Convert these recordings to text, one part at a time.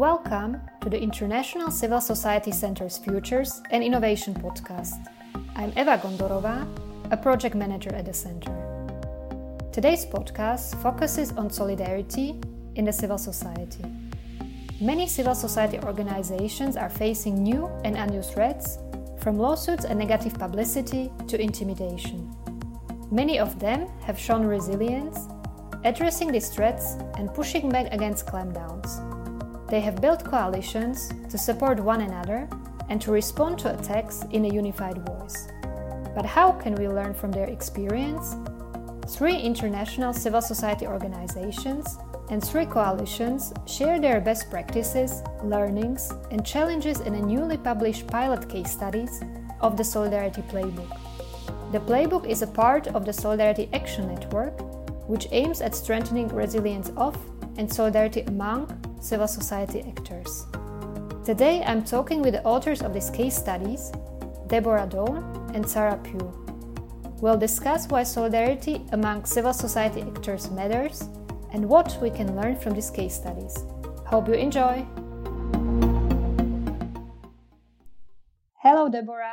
Welcome to the International Civil Society Center's Futures and Innovation podcast. I'm Eva Gondorová, a project manager at the center. Today's podcast focuses on solidarity in the civil society. Many civil society organizations are facing new and undue threats, from lawsuits and negative publicity to intimidation. Many of them have shown resilience, addressing these threats and pushing back against clampdowns. They have built coalitions to support one another and to respond to attacks in a unified voice. But how can we learn from their experience? 3 international civil society organizations and 3 coalitions share their best practices, learnings, and challenges in a newly published pilot case studies of the Solidarity Playbook. The Playbook is a part of the Solidarity Action Network, which aims at strengthening resilience of and solidarity among civil society actors. Today I'm talking with the authors of these case studies, Deborah Dawn and Sarah Pugh. We'll discuss why solidarity among civil society actors matters and what we can learn from these case studies. Hope you enjoy! Hello, Deborah.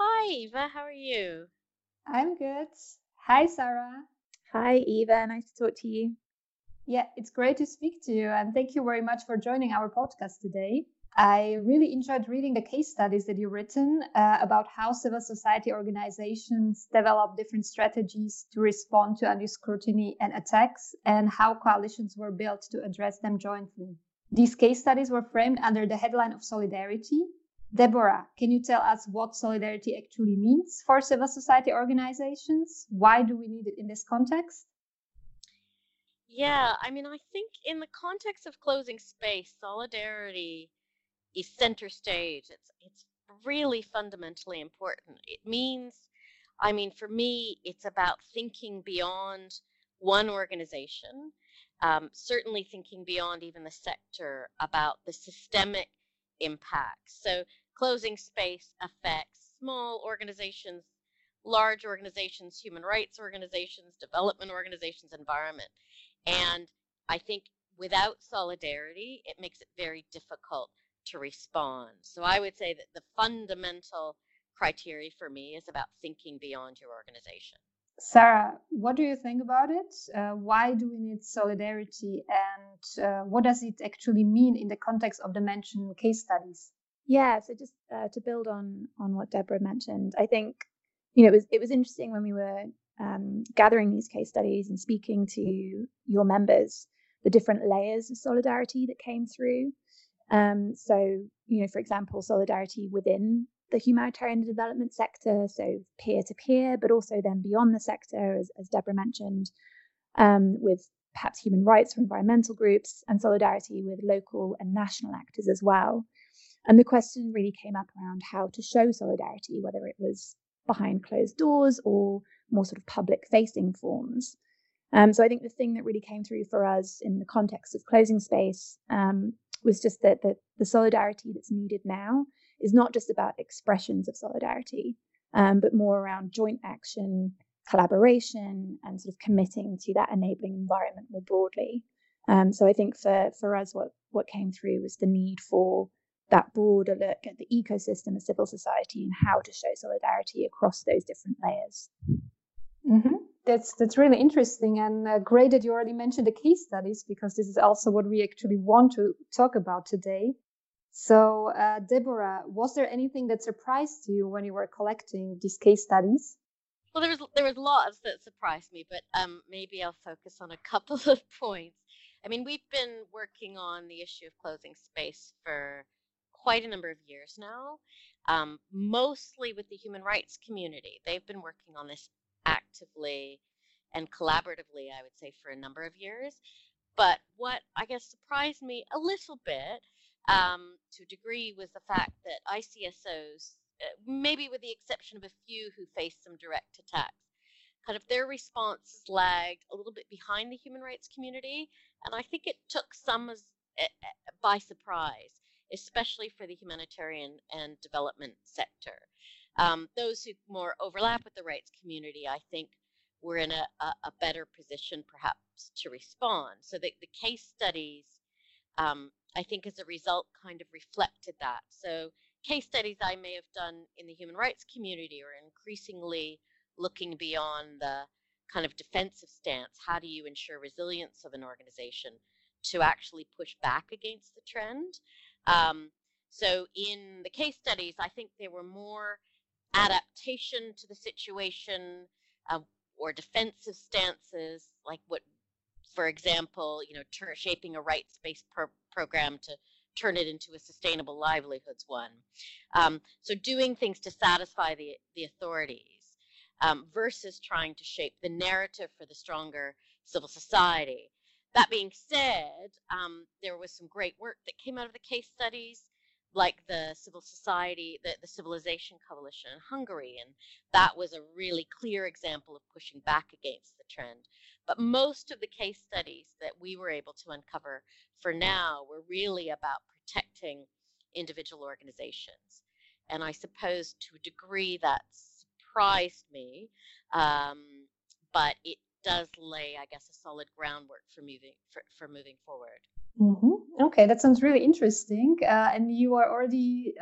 Hi, Eva. How are you? I'm good. Hi, Sarah. Hi, Eva. Nice to talk to you. Yeah, it's great to speak to you, and thank you very much for joining our podcast today. I really enjoyed reading the case studies that you've written about how civil society organizations develop different strategies to respond to undue scrutiny and attacks, and how coalitions were built to address them jointly. These case studies were framed under the headline of solidarity. Deborah, can you tell us what solidarity actually means for civil society organizations? Why do we need it in this context? Yeah, I think in the context of closing space, solidarity is center stage. It's really fundamentally important. It means, for me, it's about thinking beyond one organization, certainly thinking beyond even the sector about the systemic impacts. So closing space affects small organizations, large organizations, human rights organizations, development organizations, environment. And I think without solidarity, it makes it very difficult to respond. So I would say that the fundamental criteria for me is about thinking beyond your organization. Sarah, what do you think about it? Why do we need solidarity, and what does it actually mean in the context of the mentioned case studies? Yeah, so just to build on what Deborah mentioned, I think it was interesting when we were gathering these case studies and speaking to your members, the different layers of solidarity that came through. For example, solidarity within the humanitarian development sector, so peer-to-peer, but also then beyond the sector, as Deborah mentioned, with perhaps human rights or environmental groups, and solidarity with local and national actors as well. And the question really came up around how to show solidarity, whether it was behind closed doors or more sort of public-facing forms. So I think the thing that really came through for us in the context of closing space was just that the solidarity that's needed now is not just about expressions of solidarity, but more around joint action, collaboration, and sort of committing to that enabling environment more broadly. So I think for us, what came through was the need for that broader look at the ecosystem of civil society and how to show solidarity across those different layers. Mm-hmm. That's really interesting, and great that you already mentioned the case studies, because this is also what we actually want to talk about today. So, Deborah, was there anything that surprised you when you were collecting these case studies? Well, there was lots that surprised me, but maybe I'll focus on a couple of points. We've been working on the issue of closing space for quite a number of years now, mostly with the human rights community. They've been working on this actively and collaboratively, I would say, for a number of years. But what I guess surprised me a little bit to a degree was the fact that ICSOs, maybe with the exception of a few who faced some direct attacks, kind of their responses lagged a little bit behind the human rights community. And I think it took some by surprise, especially for the humanitarian and development sector. Those who more overlap with the rights community, I think, were in a better position perhaps to respond. So the case studies I think as a result kind of reflected that. So case studies I may have done in the human rights community are increasingly looking beyond the kind of defensive stance. How do you ensure resilience of an organization to actually push back against the trend? So in the case studies, I think there were more adaptation to the situation or defensive stances, like what, for example, you know, shaping a rights-based program to turn it into a sustainable livelihoods one. So doing things to satisfy the authorities versus trying to shape the narrative for the stronger civil society. That being said, there was some great work that came out of the case studies, like the civil society, the Civilization Coalition in Hungary, and that was a really clear example of pushing back against the trend. But most of the case studies that we were able to uncover for now were really about protecting individual organizations. And I suppose to a degree that surprised me, but it does lay, I guess, a solid groundwork for moving forward. Mm-hmm. Okay, that sounds really interesting. And you are already,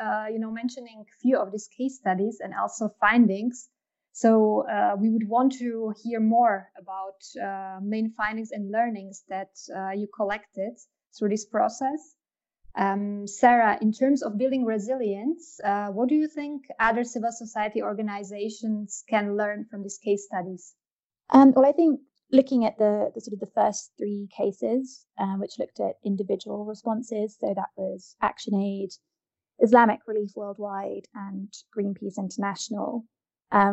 mentioning a few of these case studies and also findings. So we would want to hear more about main findings and learnings that you collected through this process. Sarah, in terms of building resilience, what do you think other civil society organizations can learn from these case studies? Well, I think looking at the sort of the first three cases, which looked at individual responses, so that was ActionAid, Islamic Relief Worldwide, and Greenpeace International.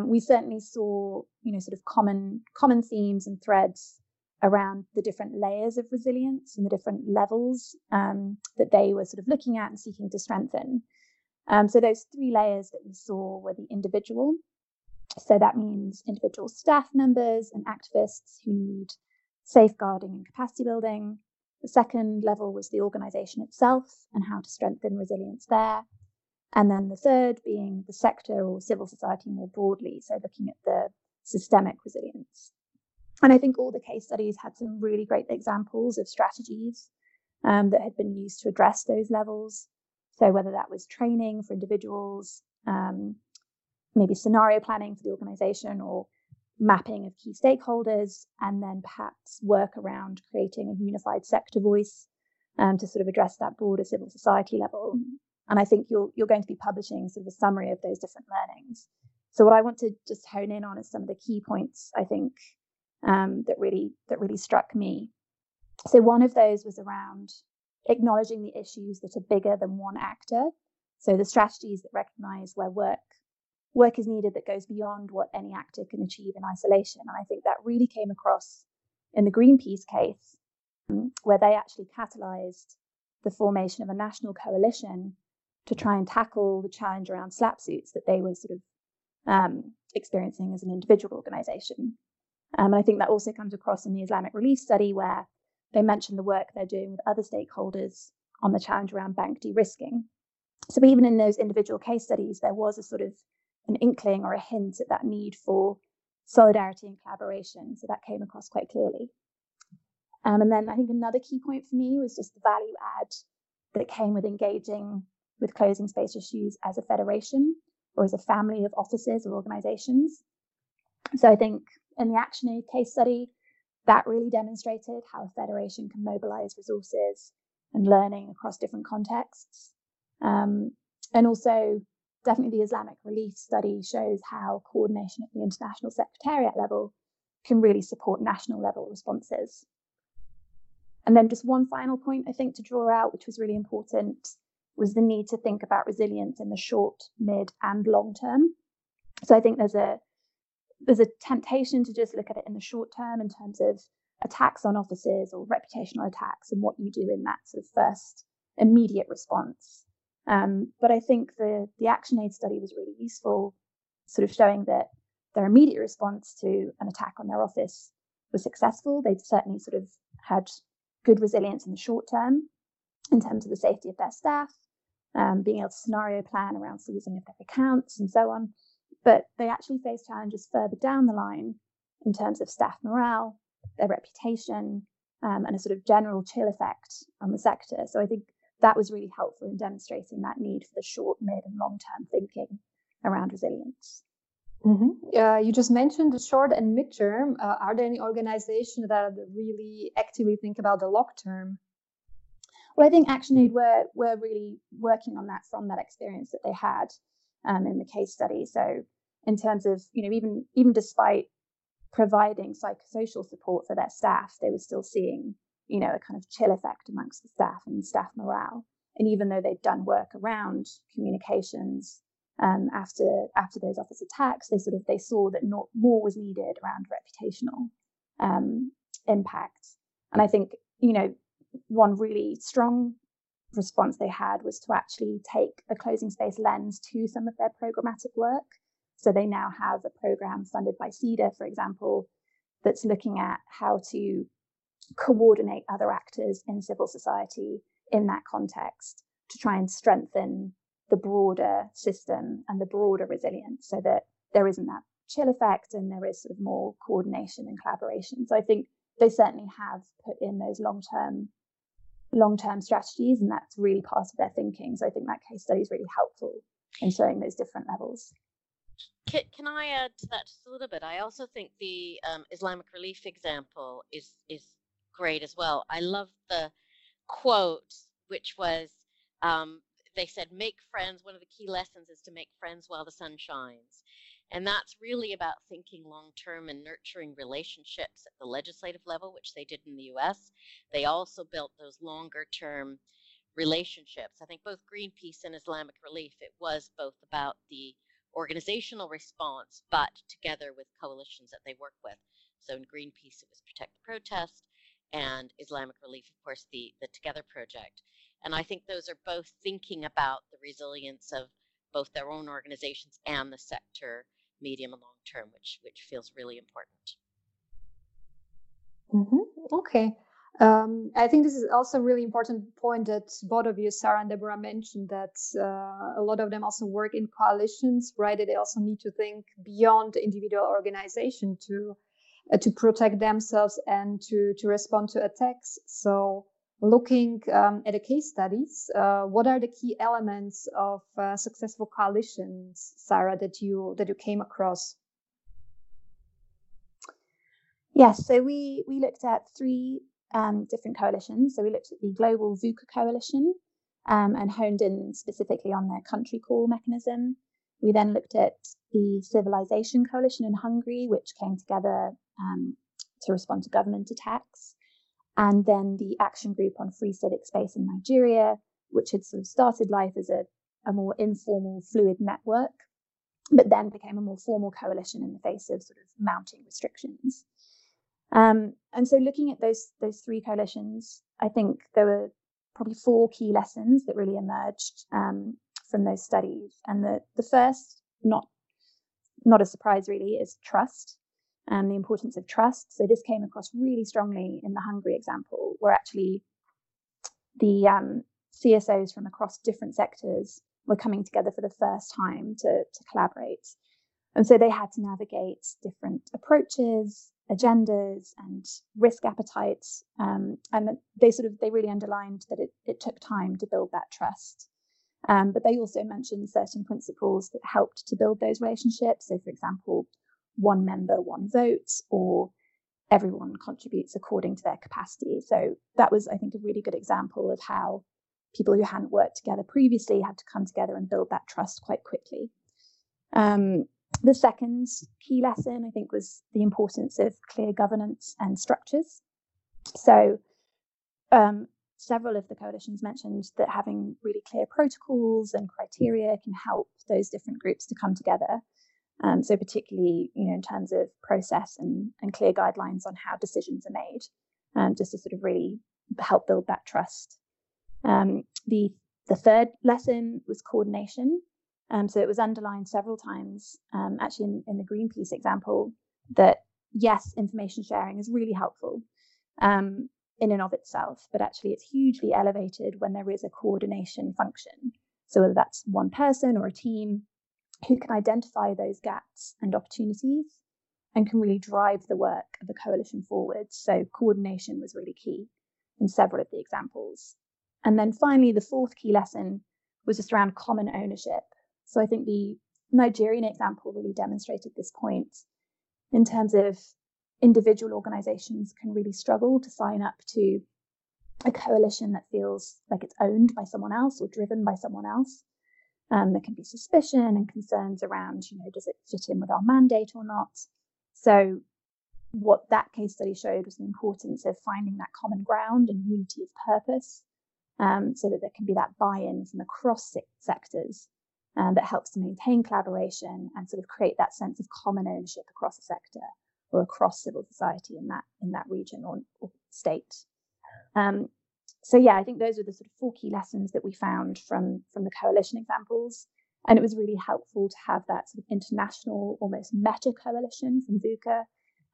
We certainly saw, sort of common themes and threads around the different layers of resilience and the different levels that they were sort of looking at and seeking to strengthen. So those three layers that we saw were the individual. So that means individual staff members and activists who need safeguarding and capacity building. The second level was the organisation itself and how to strengthen resilience there. And then the third being the sector or civil society more broadly, so looking at the systemic resilience. And I think all the case studies had some really great examples of strategies that had been used to address those levels. So whether that was training for individuals, maybe scenario planning for the organisation or mapping of key stakeholders, and then perhaps work around creating a unified sector voice to sort of address that broader civil society level. And I think you're going to be publishing sort of a summary of those different learnings. So what I want to just hone in on is some of the key points, I think, that really struck me. So one of those was around acknowledging the issues that are bigger than one actor. So the strategies that recognise where work is needed that goes beyond what any actor can achieve in isolation. And I think that really came across in the Greenpeace case, where they actually catalysed the formation of a national coalition to try and tackle the challenge around slap suits that they were sort of experiencing as an individual organisation. And I think that also comes across in the Islamic Relief study, where they mentioned the work they're doing with other stakeholders on the challenge around bank de-risking. So even in those individual case studies, there was a sort of an inkling or a hint at that need for solidarity and collaboration. So that came across quite clearly. And then I think another key point for me was just the value add that came with engaging with closing space issues as a federation or as a family of offices or organisations. So I think in the ActionAid case study, that really demonstrated how a federation can mobilise resources and learning across different contexts. And also, definitely the Islamic Relief study shows how coordination at the international secretariat level can really support national level responses. And then just one final point I think to draw out, which was really important, was the need to think about resilience in the short, mid and long term. So I think there's a temptation to just look at it in the short term in terms of attacks on offices or reputational attacks and what you do in that sort of first immediate response. But I think the ActionAid study was really useful, sort of showing that their immediate response to an attack on their office was successful. They certainly sort of had good resilience in the short term in terms of the safety of their staff, being able to scenario plan around seizing of their accounts and so on. But they actually face challenges further down the line in terms of staff morale, their reputation, and a sort of general chill effect on the sector. So I think that was really helpful in demonstrating that need for the short, mid and long-term thinking around resilience. Mm-hmm. You just mentioned the short and mid-term. Are there any organizations that really actively think about the long-term? Well, I think ActionAid were really working on that from that experience that they had in the case study. So in terms of, you know, even despite providing psychosocial support for their staff, they were still seeing, you know, a kind of chill effect amongst the staff and staff morale. And even though they'd done work around communications after those office attacks, they saw that more was needed around reputational impact. And I think, you know, one really strong response they had was to actually take a closing space lens to some of their programmatic work. So they now have a program funded by CEDA, for example, that's looking at how to coordinate other actors in civil society in that context to try and strengthen the broader system and the broader resilience so that there isn't that chill effect and there is sort of more coordination and collaboration. So I think they certainly have put in those long-term strategies, and that's really part of their thinking. So I think that case study is really helpful in showing those different levels. Can I add to that just a little bit? I also think the Islamic Relief example is great as well. I love the quote, which was, they said, make friends. One of the key lessons is to make friends while the sun shines. And that's really about thinking long-term and nurturing relationships at the legislative level, which they did in the US. They also built those longer-term relationships. I think both Greenpeace and Islamic Relief, it was both about the organizational response, but together with coalitions that they work with. So in Greenpeace, it was Protect the Protest, and Islamic Relief, of course, the Together Project. And I think those are both thinking about the resilience of both their own organizations and the sector, medium and long term, which feels really important. Mm-hmm. Okay. I think this is also a really important point that both of you, Sarah and Deborah, mentioned, that a lot of them also work in coalitions, right? They also need to think beyond individual organization to protect themselves and to respond to attacks. So looking at the case studies, what are the key elements of successful coalitions, Sarah, that you came across? Yes, so we looked at three different coalitions. So we looked at the Global VUCA Coalition and honed in specifically on their country call mechanism. We then looked at the Civilization Coalition in Hungary, which came together to respond to government attacks. And then the Action Group on Free Civic Space in Nigeria, which had sort of started life as a more informal, fluid network, but then became a more formal coalition in the face of sort of mounting restrictions. And so looking at those three coalitions, I think there were probably four key lessons that really emerged from those studies. And the first, not a surprise really, is trust and the importance of trust. So this came across really strongly in the Hungary example, where actually the CSOs from across different sectors were coming together for the first time to collaborate. And so they had to navigate different approaches, agendas and risk appetites, and they really underlined that it took time to build that trust, but they also mentioned certain principles that helped to build those relationships. So for example, one member, one vote, or everyone contributes according to their capacity. So that was, I think, a really good example of how people who hadn't worked together previously had to come together and build that trust quite quickly. The second key lesson, I think, was the importance of clear governance and structures. So several of the coalitions mentioned that having really clear protocols and criteria can help those different groups to come together. So particularly, you know, in terms of process and clear guidelines on how decisions are made, just to sort of really help build that trust. The third lesson was coordination. So it was underlined several times, actually in the Greenpeace example, that yes, information sharing is really helpful in and of itself, but actually it's hugely elevated when there is a coordination function. So whether that's one person or a team who can identify those gaps and opportunities and can really drive the work of the coalition forward. So coordination was really key in several of the examples. And then finally, the fourth key lesson was just around common ownership. So I think the Nigerian example really demonstrated this point in terms of individual organizations can really struggle to sign up to a coalition that feels like it's owned by someone else or driven by someone else. There can be suspicion and concerns around, you know, does it fit in with our mandate or not? So what that case study showed was the importance of finding that common ground and unity of purpose, so that there can be that buy-in from across sectors that helps to maintain collaboration and sort of create that sense of common ownership across the sector or across civil society in that region or state. So yeah, I think those are the sort of four key lessons that we found from the coalition examples. And it was really helpful to have that sort of international, almost meta coalition from VUCA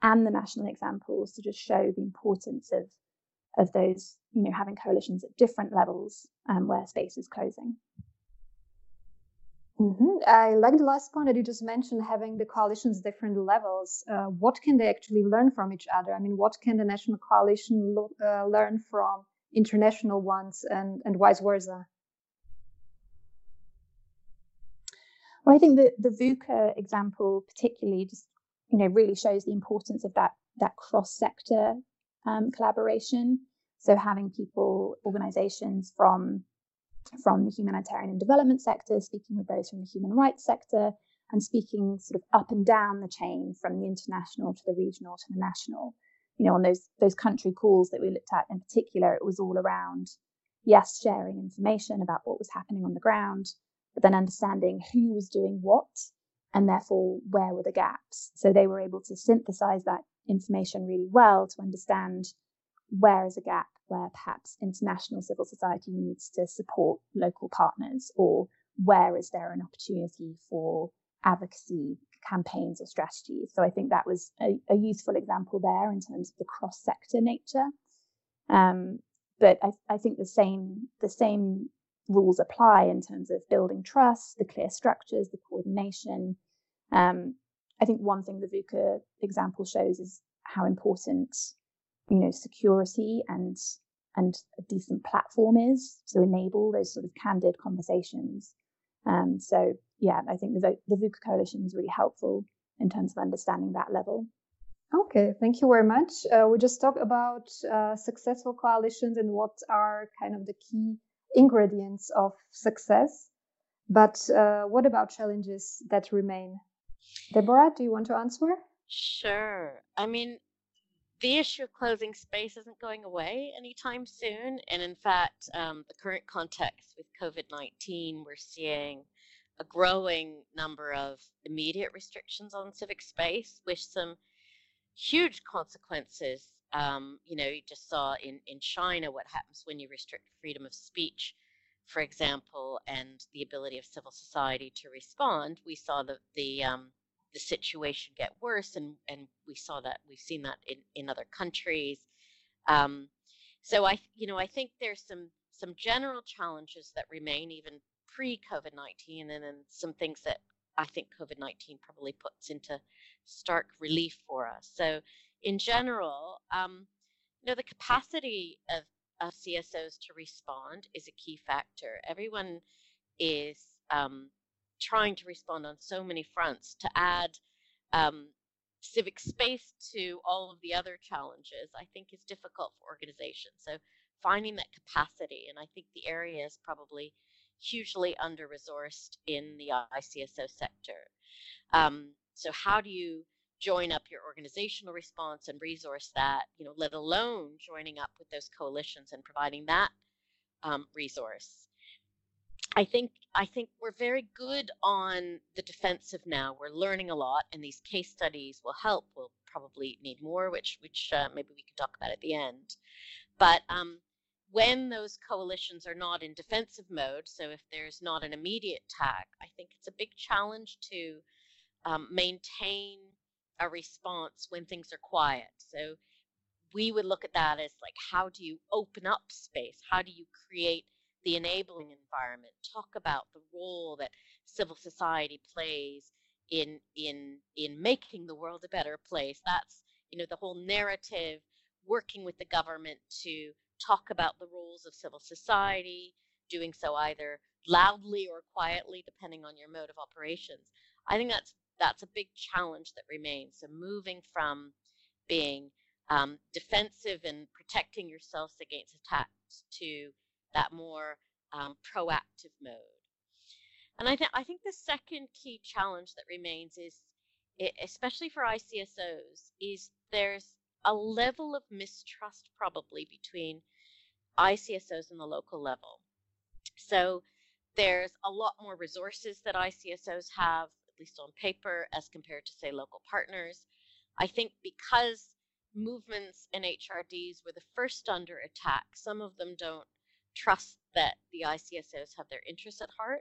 and the national examples to just show the importance of those, you know, having coalitions at different levels where space is closing. Mm-hmm. I like the last point that you just mentioned, having the coalitions different levels. What can they actually learn from each other? I mean, what can the national coalition learn from international ones and vice versa? Well, I think that the VUCA example particularly just, you know, really shows the importance of that cross-sector collaboration. So having people, organizations from the humanitarian and development sector, speaking with those from the human rights sector, and speaking sort of up and down the chain from the international to the regional to the national. You know, on those country calls that we looked at in particular, it was all around, yes, sharing information about what was happening on the ground, but then understanding who was doing what and therefore where were the gaps. So they were able to synthesize that information really well to understand where is a gap, where perhaps international civil society needs to support local partners, or where is there an opportunity for advocacy campaigns or strategies. So I think that was a useful example there in terms of the cross-sector nature. But I think the same rules apply in terms of building trust, the clear structures, the coordination. I think one thing the VUCA example shows is how important, you know, security and a decent platform is to enable those sort of candid conversations. So yeah, I think the VUCA coalition is really helpful in terms of understanding that level. Okay, thank you very much. We just talked about successful coalitions and what are kind of the key ingredients of success. But what about challenges that remain? Deborah, do you want to answer? Sure. I mean, the issue of closing space isn't going away anytime soon. And in fact, the current context with COVID-19, we're seeing a growing number of immediate restrictions on civic space with some huge consequences. You know, you just saw in China what happens when you restrict freedom of speech, for example, and the ability of civil society to respond. We saw the situation get worse, and we saw that, we've seen that in other countries. So I think there's some general challenges that remain even pre-COVID-19, and then some things that I think COVID-19 probably puts into stark relief for us. So in general, you know, the capacity of CSOs to respond is a key factor. Everyone is trying to respond on so many fronts. To add civic space to all of the other challenges, I think, is difficult for organizations. So finding that capacity, and I think the area is probably hugely under-resourced in the ICSO sector. So how do you join up your organizational response and resource that, you know, let alone joining up with those coalitions and providing that resource? I think we're very good on the defensive now. We're learning a lot, and these case studies will help. We'll probably need more, which maybe we can talk about at the end. But when those coalitions are not in defensive mode, so if there's not an immediate attack, I think it's a big challenge to maintain a response when things are quiet. So we would look at that as like, how do you open up space? How do you create the enabling environment? Talk about the role that civil society plays in making the world a better place. That's, you know, the whole narrative, working with the government to talk about the roles of civil society, doing so either loudly or quietly, depending on your mode of operations. I think that's a big challenge that remains. So moving from being defensive and protecting yourselves against attacks to that more proactive mode. And I think the second key challenge that remains is, especially for ICSOs, is there's a level of mistrust probably between ICSOs and the local level. So there's a lot more resources that ICSOs have, at least on paper, as compared to, say, local partners. I think because movements and HRDs were the first under attack, some of them don't trust that the ICSOs have their interests at heart.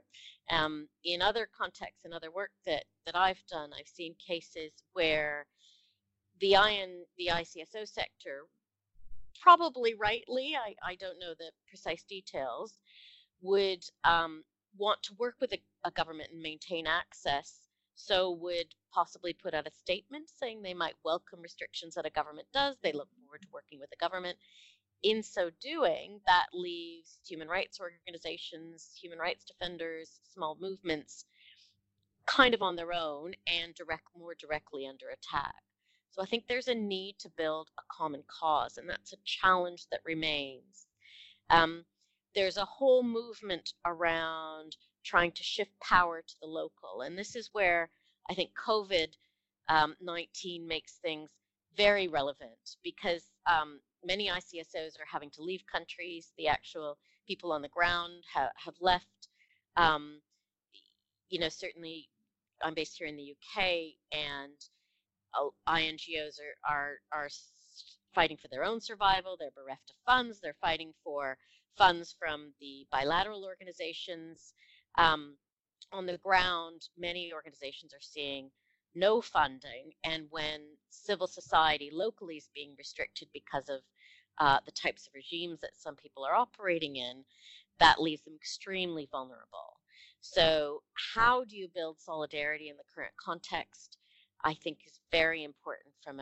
In other contexts and other work that I've done, I've seen cases where the ICSO sector, probably rightly, I don't know the precise details, would want to work with a government and maintain access, so would possibly put out a statement saying they might welcome restrictions that a government does. They look forward to working with the government. In so doing, that leaves human rights organizations, human rights defenders, small movements kind of on their own and more directly under attack. So I think there's a need to build a common cause, and that's a challenge that remains. There's a whole movement around trying to shift power to the local, and this is where I think COVID-19 makes things very relevant, because many ICSOs are having to leave countries. The actual people on the ground have left. You know, certainly I'm based here in the UK, and INGOs are fighting for their own survival. They're bereft of funds. They're fighting for funds from the bilateral organizations. On the ground, many organizations are seeing no funding, and when civil society locally is being restricted because of the types of regimes that some people are operating in, that leaves them extremely vulnerable. So how do you build solidarity in the current context, I think, is very important from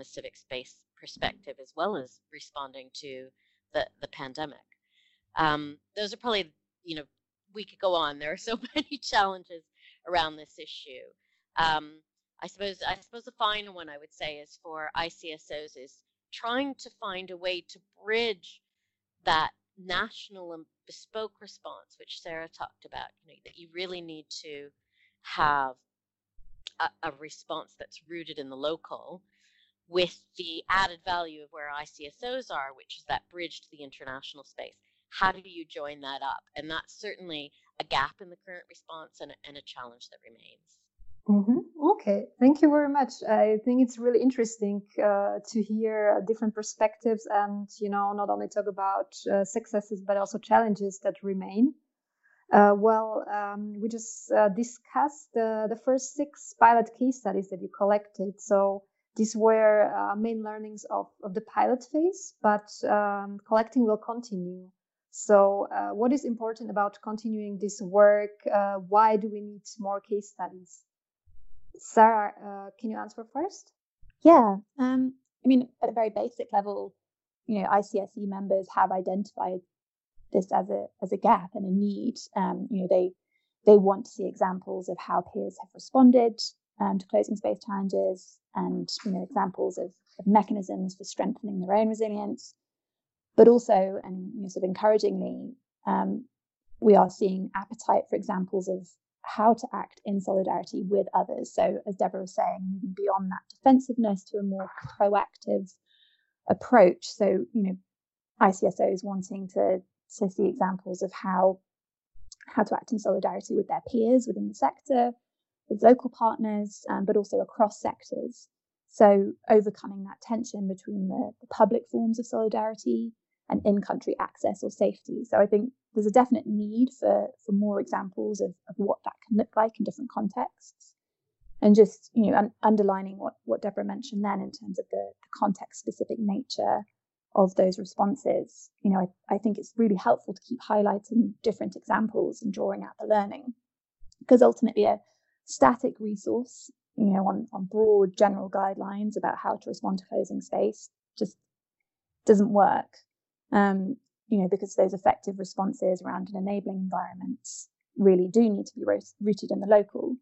a civic space perspective, as well as responding to the pandemic. Those are probably, you know, we could go on. There are so many challenges around this issue. I suppose the final one I would say is for ICSOs is trying to find a way to bridge that national and bespoke response, which Sarah talked about, you know, that you really need to have a response that's rooted in the local, with the added value of where ICSOs are, which is that bridge to the international space. How do you join that up? And that's certainly a gap in the current response and a challenge that remains. Mm-hmm. Okay, thank you very much. I think it's really interesting to hear different perspectives and, you know, not only talk about successes, but also challenges that remain. We just discussed the first 6 pilot case studies that you collected. So these were main learnings of the pilot phase, but collecting will continue. So what is important about continuing this work? Why do we need more case studies? Sarah, can you answer first? Yeah, I mean, at a very basic level, you know, ICSE members have identified this as a gap and a need. You know, they want to see examples of how peers have responded to closing space challenges, and, you know, examples of mechanisms for strengthening their own resilience. But also, and, you know, sort of encouragingly, we are seeing appetite for examples of how to act in solidarity with others. So, as Deborah was saying, moving beyond that defensiveness to a more proactive approach. So, you know, ICSOs wanting to see examples of how to act in solidarity with their peers within the sector, with local partners, but also across sectors. So, overcoming that tension between the public forms of solidarity and in-country access or safety. So I think there's a definite need for more examples of what that can look like in different contexts. And just, you know, underlining what Deborah mentioned then in terms of the context-specific nature of those responses, you know, I think it's really helpful to keep highlighting different examples and drawing out the learning. Because ultimately, a static resource, you know, on broad general guidelines about how to respond to closing space just doesn't work, you know, because those effective responses around an enabling environment really do need to be rooted in the local.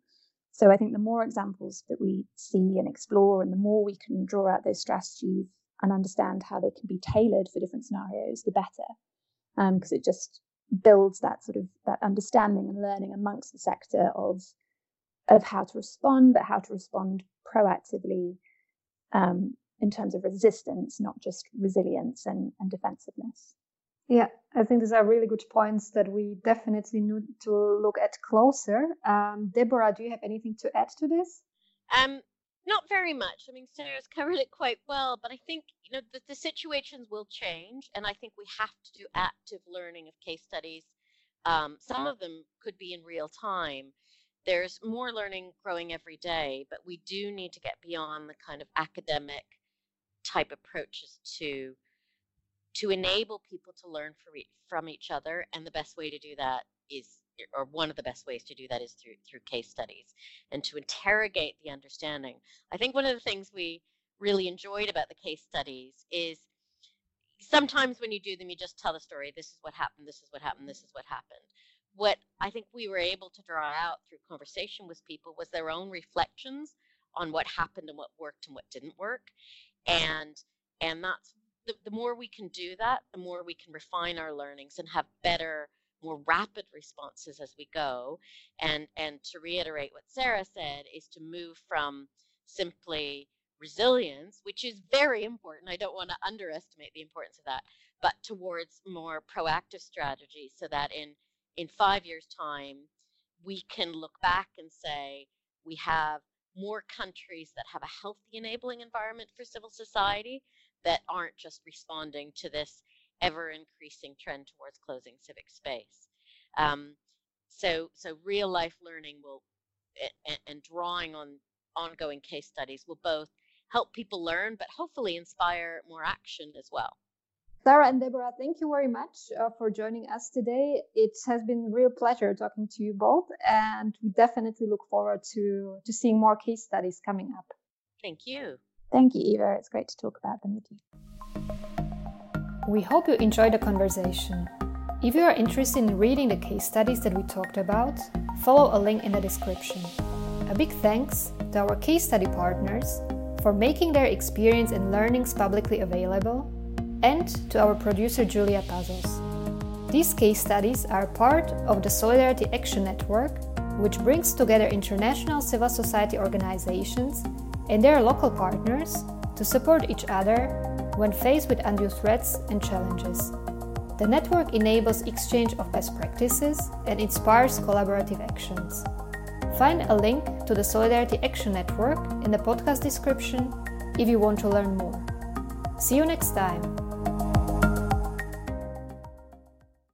So I think the more examples that we see and explore, and the more we can draw out those strategies and understand how they can be tailored for different scenarios, the better, because it just builds that sort of that understanding and learning amongst the sector of how to respond, but how to respond proactively in terms of resistance, not just resilience and defensiveness. Yeah, I think these are really good points that we definitely need to look at closer. Deborah, do you have anything to add to this? Not very much. I mean, Sarah's covered it quite well, but I think, you know, the situations will change, and I think we have to do active learning of case studies. Some of them could be in real time. There's more learning growing every day, but we do need to get beyond the kind of academic type approaches to enable people to learn from each other. And the best way to do that is, or one of the best ways to do that is through case studies and to interrogate the understanding. I think one of the things we really enjoyed about the case studies is sometimes when you do them, you just tell the story. This is what happened. This is what happened. This is what happened. What I think we were able to draw out through conversation with people was their own reflections on what happened and what worked and what didn't work. And that's, the more we can do that, the more we can refine our learnings and have better, more rapid responses as we go. And to reiterate what Sarah said, is to move from simply resilience, which is very important. I don't want to underestimate the importance of that, but towards more proactive strategies, so that in 5 years' time, we can look back and say we have more countries that have a healthy enabling environment for civil society, that aren't just responding to this ever-increasing trend towards closing civic space. So real-life learning will, and drawing on ongoing case studies, will both help people learn, but hopefully inspire more action as well. Sarah and Deborah, thank you very much for joining us today. It has been a real pleasure talking to you both, and we definitely look forward to seeing more case studies coming up. Thank you. Thank you, Eva. It's great to talk about them with you. We hope you enjoyed the conversation. If you are interested in reading the case studies that we talked about, follow a link in the description. A big thanks to our case study partners for making their experience and learnings publicly available, and to our producer Julia Pazos. These case studies are part of the Solidarity Action Network, which brings together international civil society organizations and their local partners to support each other when faced with undue threats and challenges. The network enables exchange of best practices and inspires collaborative actions. Find a link to the Solidarity Action Network in the podcast description if you want to learn more. See you next time!